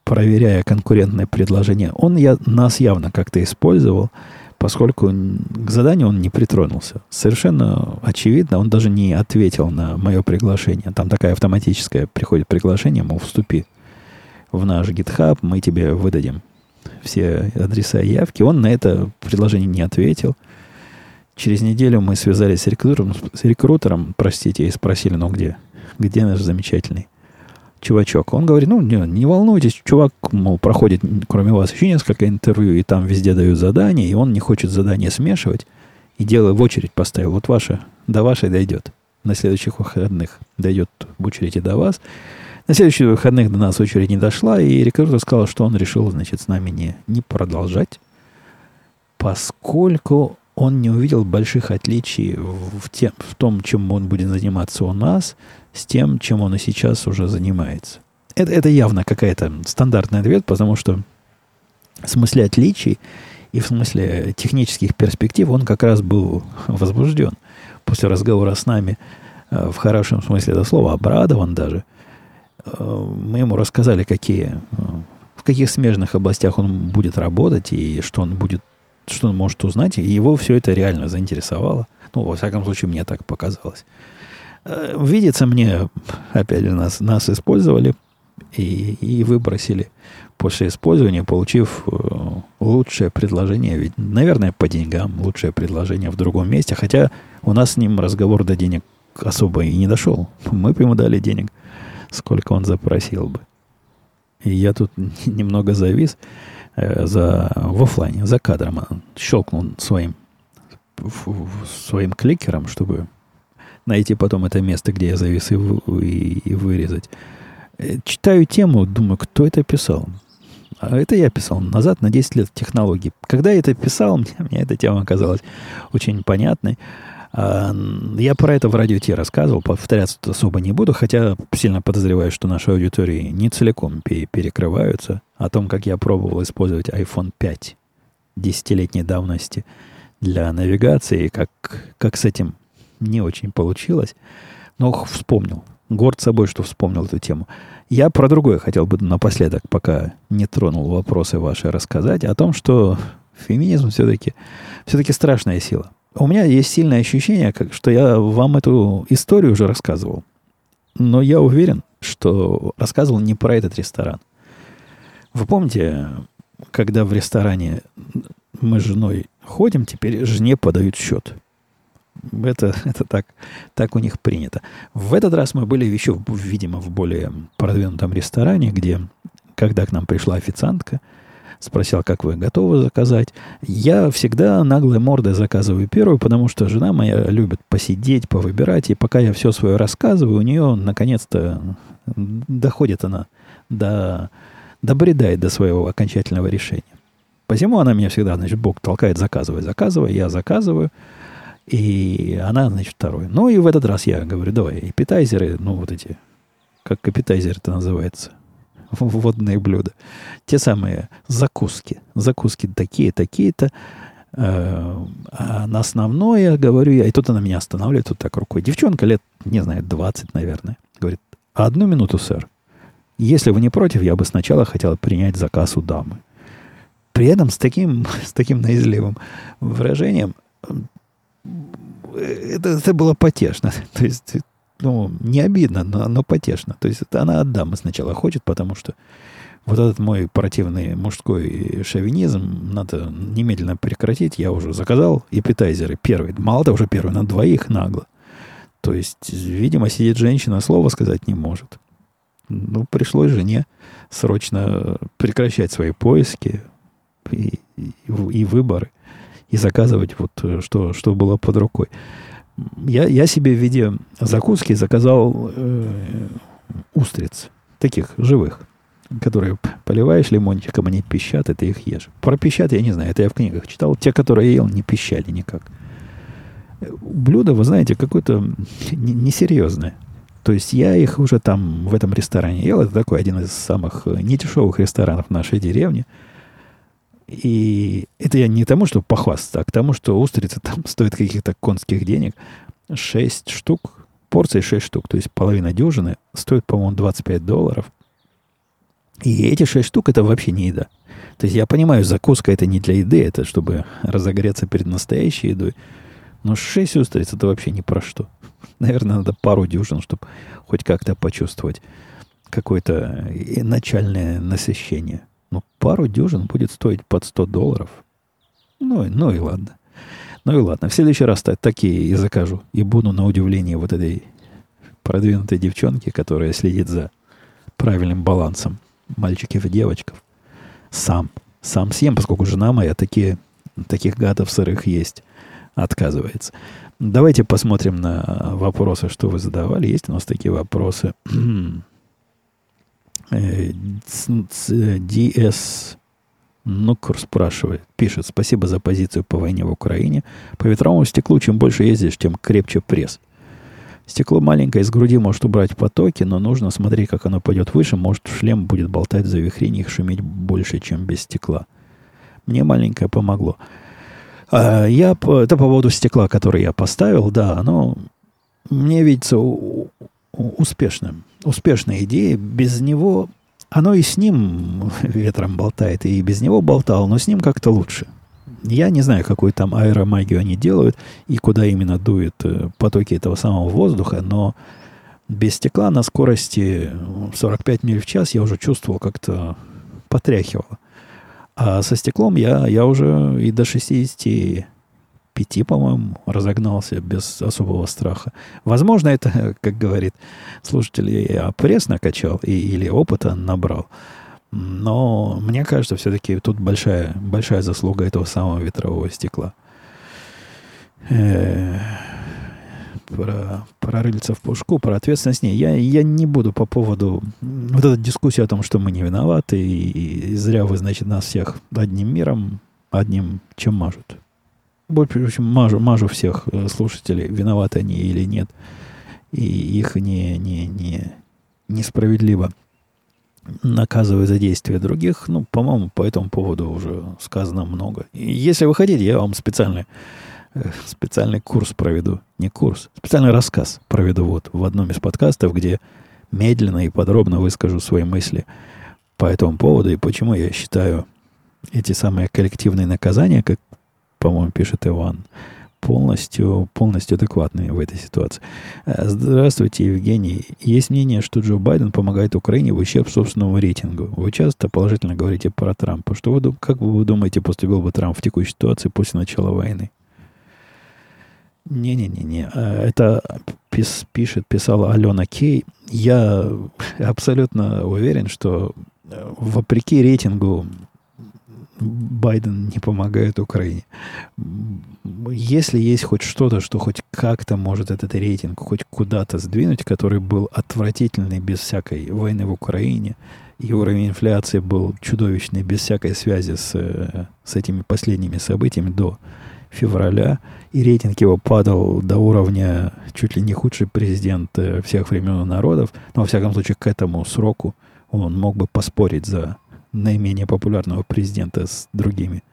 проверяя конкурентное предложение. Он я, нас явно как-то использовал, поскольку к заданию он не притронулся. Совершенно очевидно, он даже не ответил на мое приглашение. Там такая автоматическая приходит приглашение, мол, вступи в наш GitHub, мы тебе выдадим все адреса и явки. Он на это предложение не ответил. Через неделю мы связались с рекрутером, с рекрутером простите, и спросили, ну где? Где наш замечательный чувачок? Он говорит, ну не, не волнуйтесь, чувак, мол, проходит, кроме вас, еще несколько интервью, и там везде дают задания, и он не хочет задания смешивать, и дело в очередь поставил. Вот ваше, до вашей дойдет. На следующих выходных дойдет в очередь и до вас. На следующих выходных до нас очередь не дошла, и рекрутер сказал, что он решил, значит, с нами не, не продолжать, поскольку он не увидел больших отличий в, тем, в том, чем он будет заниматься у нас, с тем, чем он и сейчас уже занимается. Это, это явно какая-то стандартный ответ, потому что в смысле отличий и в смысле технических перспектив он как раз был возбужден. После разговора с нами, в хорошем смысле этого слова, обрадован даже. Мы ему рассказали, какие, в каких смежных областях он будет работать и что он будет, что он может узнать. И его все это реально заинтересовало. Ну, во всяком случае, мне так показалось. Видится мне, опять же, нас, нас использовали и, и выбросили после использования, получив лучшее предложение. Ведь, наверное, по деньгам лучшее предложение в другом месте. Хотя у нас с ним разговор до денег особо и не дошел. Мы бы ему дали денег, сколько он запросил бы. И я тут немного завис э, за, в офлайне, за кадром. Щелкнул своим, своим кликером, чтобы найти потом это место, где я завис, и, и, и вырезать. Читаю тему, думаю, кто это писал. А это я писал назад на десять лет технологий. Когда я это писал, мне, мне эта тема оказалась очень понятной. Я про это в радио Ти рассказывал, повторяться особо не буду, хотя сильно подозреваю, что наши аудитории не целиком перекрываются. О том, как я пробовал использовать айфон пять десятилетней давности для навигации, как, как с этим не очень получилось. Но вспомнил, горд собой, что вспомнил эту тему. Я про другое хотел бы напоследок, пока не тронул вопросы ваши, рассказать о том, что феминизм все-таки, все-таки страшная сила. У меня есть сильное ощущение, как, что я вам эту историю уже рассказывал. Но я уверен, что рассказывал не про этот ресторан. Вы помните, когда в ресторане мы с женой ходим, теперь жене подают счет. Это, это так, так у них принято. В этот раз мы были еще, видимо, в более продвинутом ресторане, где, когда к нам пришла официантка, спросил, как вы готовы заказать. Я всегда наглой мордой заказываю первую, потому что жена моя любит посидеть, повыбирать. И пока я все свое рассказываю, у нее, наконец-то, доходит она до, до бреда и до своего окончательного решения. Посему она меня всегда, значит, бок толкает, заказывай, заказывай. Я заказываю. И она, значит, вторую. Ну, и в этот раз я говорю, давай, аппетайзеры, ну, вот эти, как аппетайзер это называется, водные блюда. Те самые закуски. Закуски такие, такие-то. А на основное, говорю я, и тут она меня останавливает вот так рукой. Девчонка лет, не знаю, двадцать, наверное. Говорит, одну минуту, сэр. Если вы не против, я бы сначала хотела принять заказ у дамы. При этом с таким, с таким наизливым выражением это, это было потешно. То есть ну, не обидно, но, но потешно. То есть это она от дамы сначала хочет, потому что вот этот мой противный мужской шовинизм надо немедленно прекратить. Я уже заказал аппетайзеры первый. Мало того, уже первый на двоих нагло. То есть, видимо, сидит женщина, слова сказать не может. Ну, пришлось жене срочно прекращать свои поиски и, и, и выборы и заказывать вот что, что было под рукой. Я, я себе в виде закуски заказал э, устриц, таких живых, которые поливаешь лимончиком, они пищат, и ты их ешь. Про пищат я не знаю, это я в книгах читал. Те, которые я ел, не пищали никак. Блюдо, вы знаете, какое-то несерьезное. То есть я их уже там, в этом ресторане ел. Это такой один из самых недешевых ресторанов нашей деревни. И это я не тому, чтобы похвастаться, а к тому, что устрица там стоит каких-то конских денег. шесть штук, порции шесть штук, то есть половина дюжины, стоит, по-моему, двадцать пять долларов. И эти шесть штук – это вообще не еда. То есть я понимаю, закуска – это не для еды, это чтобы разогреться перед настоящей едой. Но шесть устриц – это вообще ни про что. Наверное, надо пару дюжин, чтобы хоть как-то почувствовать какое-то начальное насыщение. Ну, пару дюжин будет стоить под сто долларов. Ну, ну и ладно. Ну и ладно. В следующий раз такие и закажу. И буду на удивление вот этой продвинутой девчонки, которая следит за правильным балансом мальчиков и девочков. Сам. Сам съем, поскольку жена моя такие, таких гадов сырых есть. Отказывается. Давайте посмотрим на вопросы, что вы задавали. Есть у нас такие вопросы. ди эс Нукур спрашивает, пишет: спасибо за позицию по войне в Украине. По ветровому стеклу чем больше ездишь, тем крепче пресс. Стекло маленькое, из груди может убрать потоки, но нужно смотреть, как оно пойдет выше. Может, шлем будет болтать в завихрениях, шуметь больше, чем без стекла. Мне маленькое помогло. А я, это по поводу стекла, которое я поставил, да, оно мне видится у, у, успешным. Успешная идея. Без него... Оно и с ним ветром болтает, и без него болтало, но с ним как-то лучше. Я не знаю, какую там аэромагию они делают и куда именно дуют потоки этого самого воздуха, но без стекла на скорости сорок пять миль в час я уже чувствовал, как-то потряхивало. А со стеклом я, я уже и до шестидесяти пяти, по-моему, разогнался без особого страха. Возможно, это, как говорит слушатель, я пресс накачал и, или опыта набрал. Но мне кажется, все-таки тут большая, большая заслуга этого самого ветрового стекла. Э-э- про, про рыльца в пушку, про ответственность. Не, я, я не буду по поводу вот этой дискуссии о том, что мы не виноваты, и, и зря вы, значит, нас всех одним миром, одним чем мажут. В общем, мажу, мажу всех слушателей, виноваты они или нет, и их не, не, не, несправедливо наказывая за действия других. Ну, по-моему, по этому поводу уже сказано много. И если вы хотите, я вам специально специальный курс проведу. Не курс, специальный рассказ проведу вот в одном из подкастов, где медленно и подробно выскажу свои мысли по этому поводу и почему я считаю эти самые коллективные наказания, как, по-моему, пишет Иван, полностью, полностью адекватными в этой ситуации. Здравствуйте, Евгений. Есть мнение, что Джо Байден помогает Украине в ущерб собственному рейтингу. Вы часто положительно говорите про Трампа. Что вы, как вы думаете, поступил бы Трамп в текущей ситуации после начала войны? Не-не-не-не, это пис, пишет, писала Алена Кей. Я абсолютно уверен, что вопреки рейтингу Байден не помогает Украине. Если есть хоть что-то, что хоть как-то может этот рейтинг хоть куда-то сдвинуть, который был отвратительный без всякой войны в Украине, и уровень инфляции был чудовищный без всякой связи с, с этими последними событиями до февраля, и рейтинг его падал до уровня чуть ли не худший президент всех времен и народов, но, во всяком случае, к этому сроку он мог бы поспорить за наименее популярного президента с другими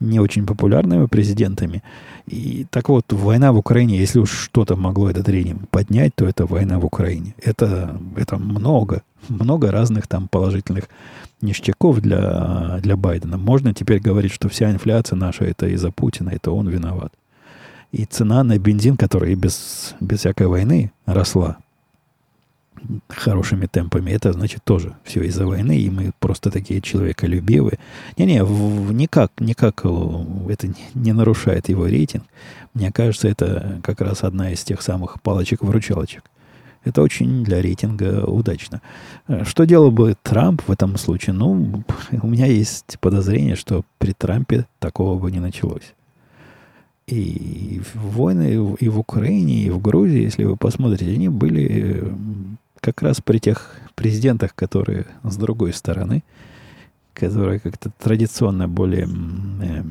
не очень популярными президентами. И так вот, война в Украине, если уж что-то могло этот рейтинг поднять, то это война в Украине. Это, это много, много разных там положительных ништяков для, для Байдена. Можно теперь говорить, что вся инфляция наша это из-за Путина, это он виноват. И цена на бензин, которая без, без всякой войны росла хорошими темпами, это, значит, тоже все из-за войны, и мы просто такие человеколюбивые. Не-не, никак, никак это не нарушает его рейтинг. Мне кажется, это как раз одна из тех самых палочек-выручалочек. Это очень для рейтинга удачно. Что делал бы Трамп в этом случае? Ну, у меня есть подозрение, что при Трампе такого бы не началось. И войны и в Украине, и в Грузии, если вы посмотрите, они были как раз при тех президентах, которые с другой стороны, которые как-то традиционно более э,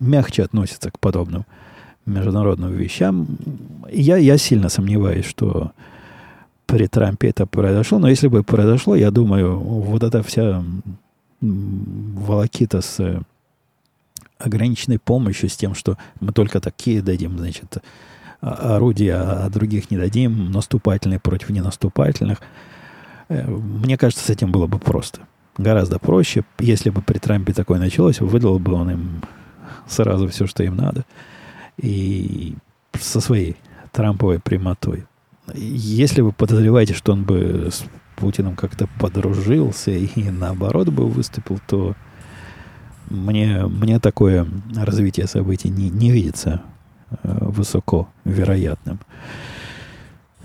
мягче относятся к подобным международным вещам. Я, я сильно сомневаюсь, что при Трампе это произошло, но если бы произошло, я думаю, вот эта вся волокита с ограниченной помощью, с тем, что мы только такие дадим, значит, орудия, а других не дадим, наступательные против ненаступательных, мне кажется, с этим было бы просто. Гораздо проще. Если бы при Трампе такое началось, выдал бы он им сразу все, что им надо. И со своей трамповой прямотой. Если вы подозреваете, что он бы с Путиным как-то подружился и наоборот бы выступил, то мне, мне такое развитие событий не, не видится высоко вероятным.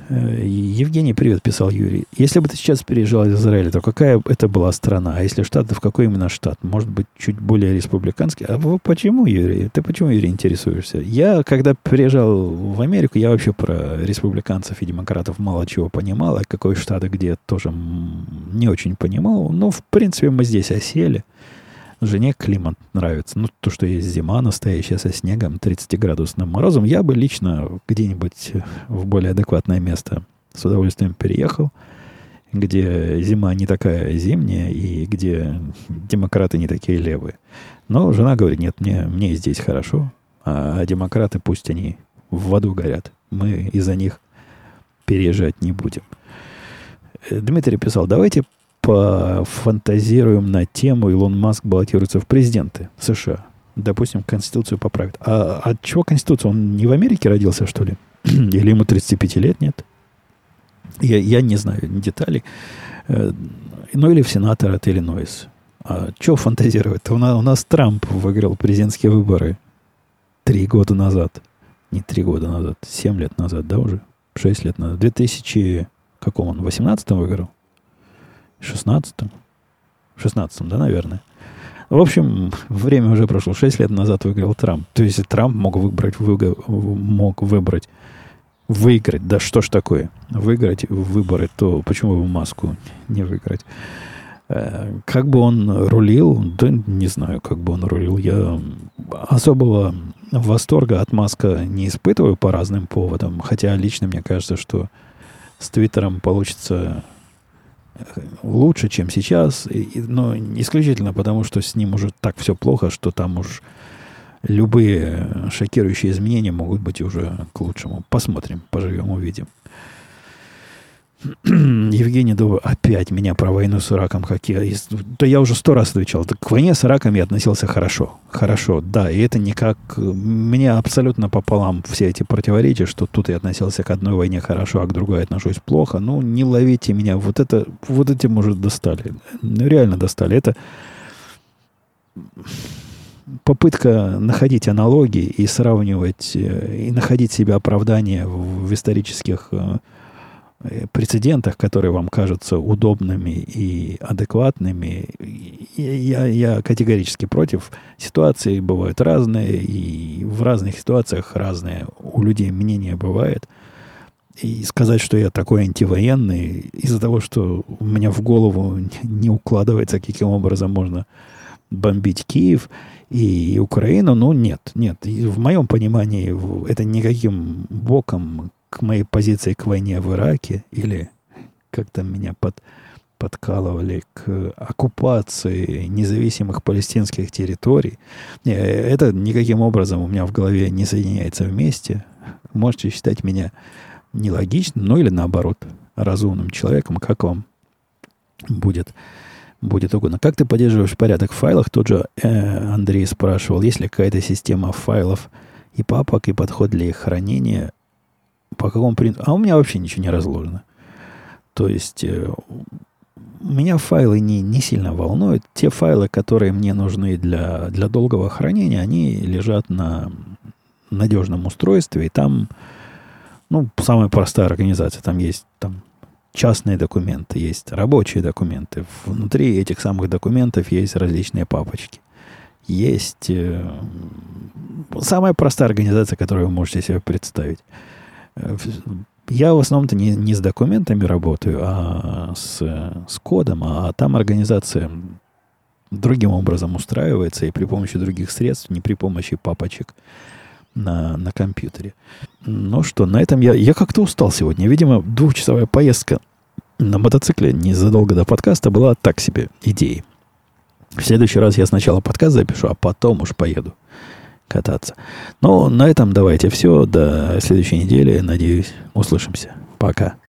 Евгений, привет, писал Юрий. Если бы ты сейчас переезжал из Израиля, то какая это была страна? А если штат, то в какой именно штат? Может быть, чуть более республиканский? А почему, Юрий? Ты почему, Юрий, интересуешься? Я, когда переезжал в Америку, я вообще про республиканцев и демократов мало чего понимал, а какой штат и где тоже не очень понимал. Но, в принципе, мы здесь осели. Жене климат нравится. Ну, то, что есть зима настоящая со снегом, тридцатиградусным морозом, я бы лично где-нибудь в более адекватное место с удовольствием переехал, где зима не такая зимняя и где демократы не такие левые. Но жена говорит, нет, мне, мне здесь хорошо, а демократы пусть они в аду горят. Мы из-за них переезжать не будем. Дмитрий писал, давайте пофантазируем на тему Илон Маск баллотируется в президенты США. Допустим, Конституцию поправит. А от чего Конституция? Он не в Америке родился, что ли? Или ему тридцать пять лет нет? Я, я не знаю деталей. Ну, или в сенатор от Иллинойс. А чего фантазировать? У нас, у нас Трамп выиграл президентские выборы три года назад. Не три года назад, семь лет назад, да, уже? Шесть лет назад. В две тысячи... Каком он? В восемнадцатом выиграл? шестнадцатом? В шестнадцатом, да, наверное. В общем, время уже прошло. Шесть лет назад выиграл Трамп. То есть Трамп мог выбрать, вы, мог выбрать, выиграть. Да что ж такое? Выиграть выборы, то почему бы Маску не выиграть? Как бы он рулил, да не знаю, как бы он рулил. Я особого восторга от Маска не испытываю по разным поводам. Хотя лично мне кажется, что с Твиттером получится лучше, чем сейчас, но исключительно потому, что с ним уже так все плохо, что там уж любые шокирующие изменения могут быть уже к лучшему. Посмотрим, поживем, увидим. Евгений, думаю, опять меня про войну с Ираком, как я... Да я уже сто раз отвечал. К войне с Ираком я относился хорошо. Хорошо, да, и это никак... Меня абсолютно пополам все эти противоречия, что тут я относился к одной войне хорошо, а к другой отношусь плохо. Ну, не ловите меня. Вот это... Вот этим уже достали. Реально достали. Это попытка находить аналогии и сравнивать, и находить себе оправдание в исторических... прецедентах, которые вам кажутся удобными и адекватными. Я, я категорически против. Ситуации бывают разные, и в разных ситуациях разные у людей мнения бывает. И сказать, что я такой антивоенный, из-за того, что у меня в голову не укладывается, каким образом можно бомбить Киев и Украину, ну нет, нет. И в моем понимании это никаким боком к моей позиции к войне в Ираке или как-то меня под, подкалывали к оккупации независимых палестинских территорий. Это никаким образом у меня в голове не соединяется вместе. Можете считать меня нелогичным, ну или наоборот, разумным человеком, как вам будет, будет угодно. Как ты поддерживаешь порядок в файлах? Тот же э, Андрей спрашивал, есть ли какая-то система файлов и папок, и подход для их хранения. По какому принципу? А у меня вообще ничего не разложено. То есть э, меня файлы не, не сильно волнуют. Те файлы, которые мне нужны для, для долгого хранения, они лежат на надежном устройстве. И там, ну, самая простая организация. Там есть там, частные документы, есть рабочие документы. Внутри этих самых документов есть различные папочки. Есть э, самая простая организация, которую вы можете себе представить. Я в основном-то не, не с документами работаю, а с, с кодом, а там организация другим образом устраивается и при помощи других средств, не при помощи папочек на, на компьютере. Ну что, на этом я... Я как-то устал сегодня. Видимо, двухчасовая поездка на мотоцикле незадолго до подкаста была так себе идеей. В следующий раз я сначала подкаст запишу, а потом уж поеду кататься. Ну, на этом давайте все. До следующей недели. Надеюсь, услышимся. Пока.